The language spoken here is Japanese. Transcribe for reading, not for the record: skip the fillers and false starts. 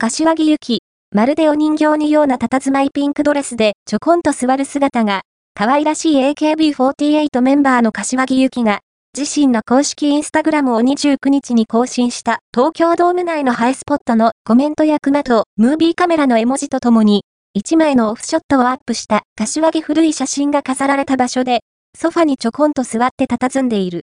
柏木由紀、まるでお人形のような佇まいピンクドレスでちょこんと座る姿が、可愛らしい AKB48 メンバーの柏木由紀が、自身の公式インスタグラムを29日に更新した東京ドーム内のハイスポットのコメントやクマとムービーカメラの絵文字とともに、1枚のオフショットをアップした柏木古い写真が飾られた場所で、ソファにちょこんと座って佇んでいる。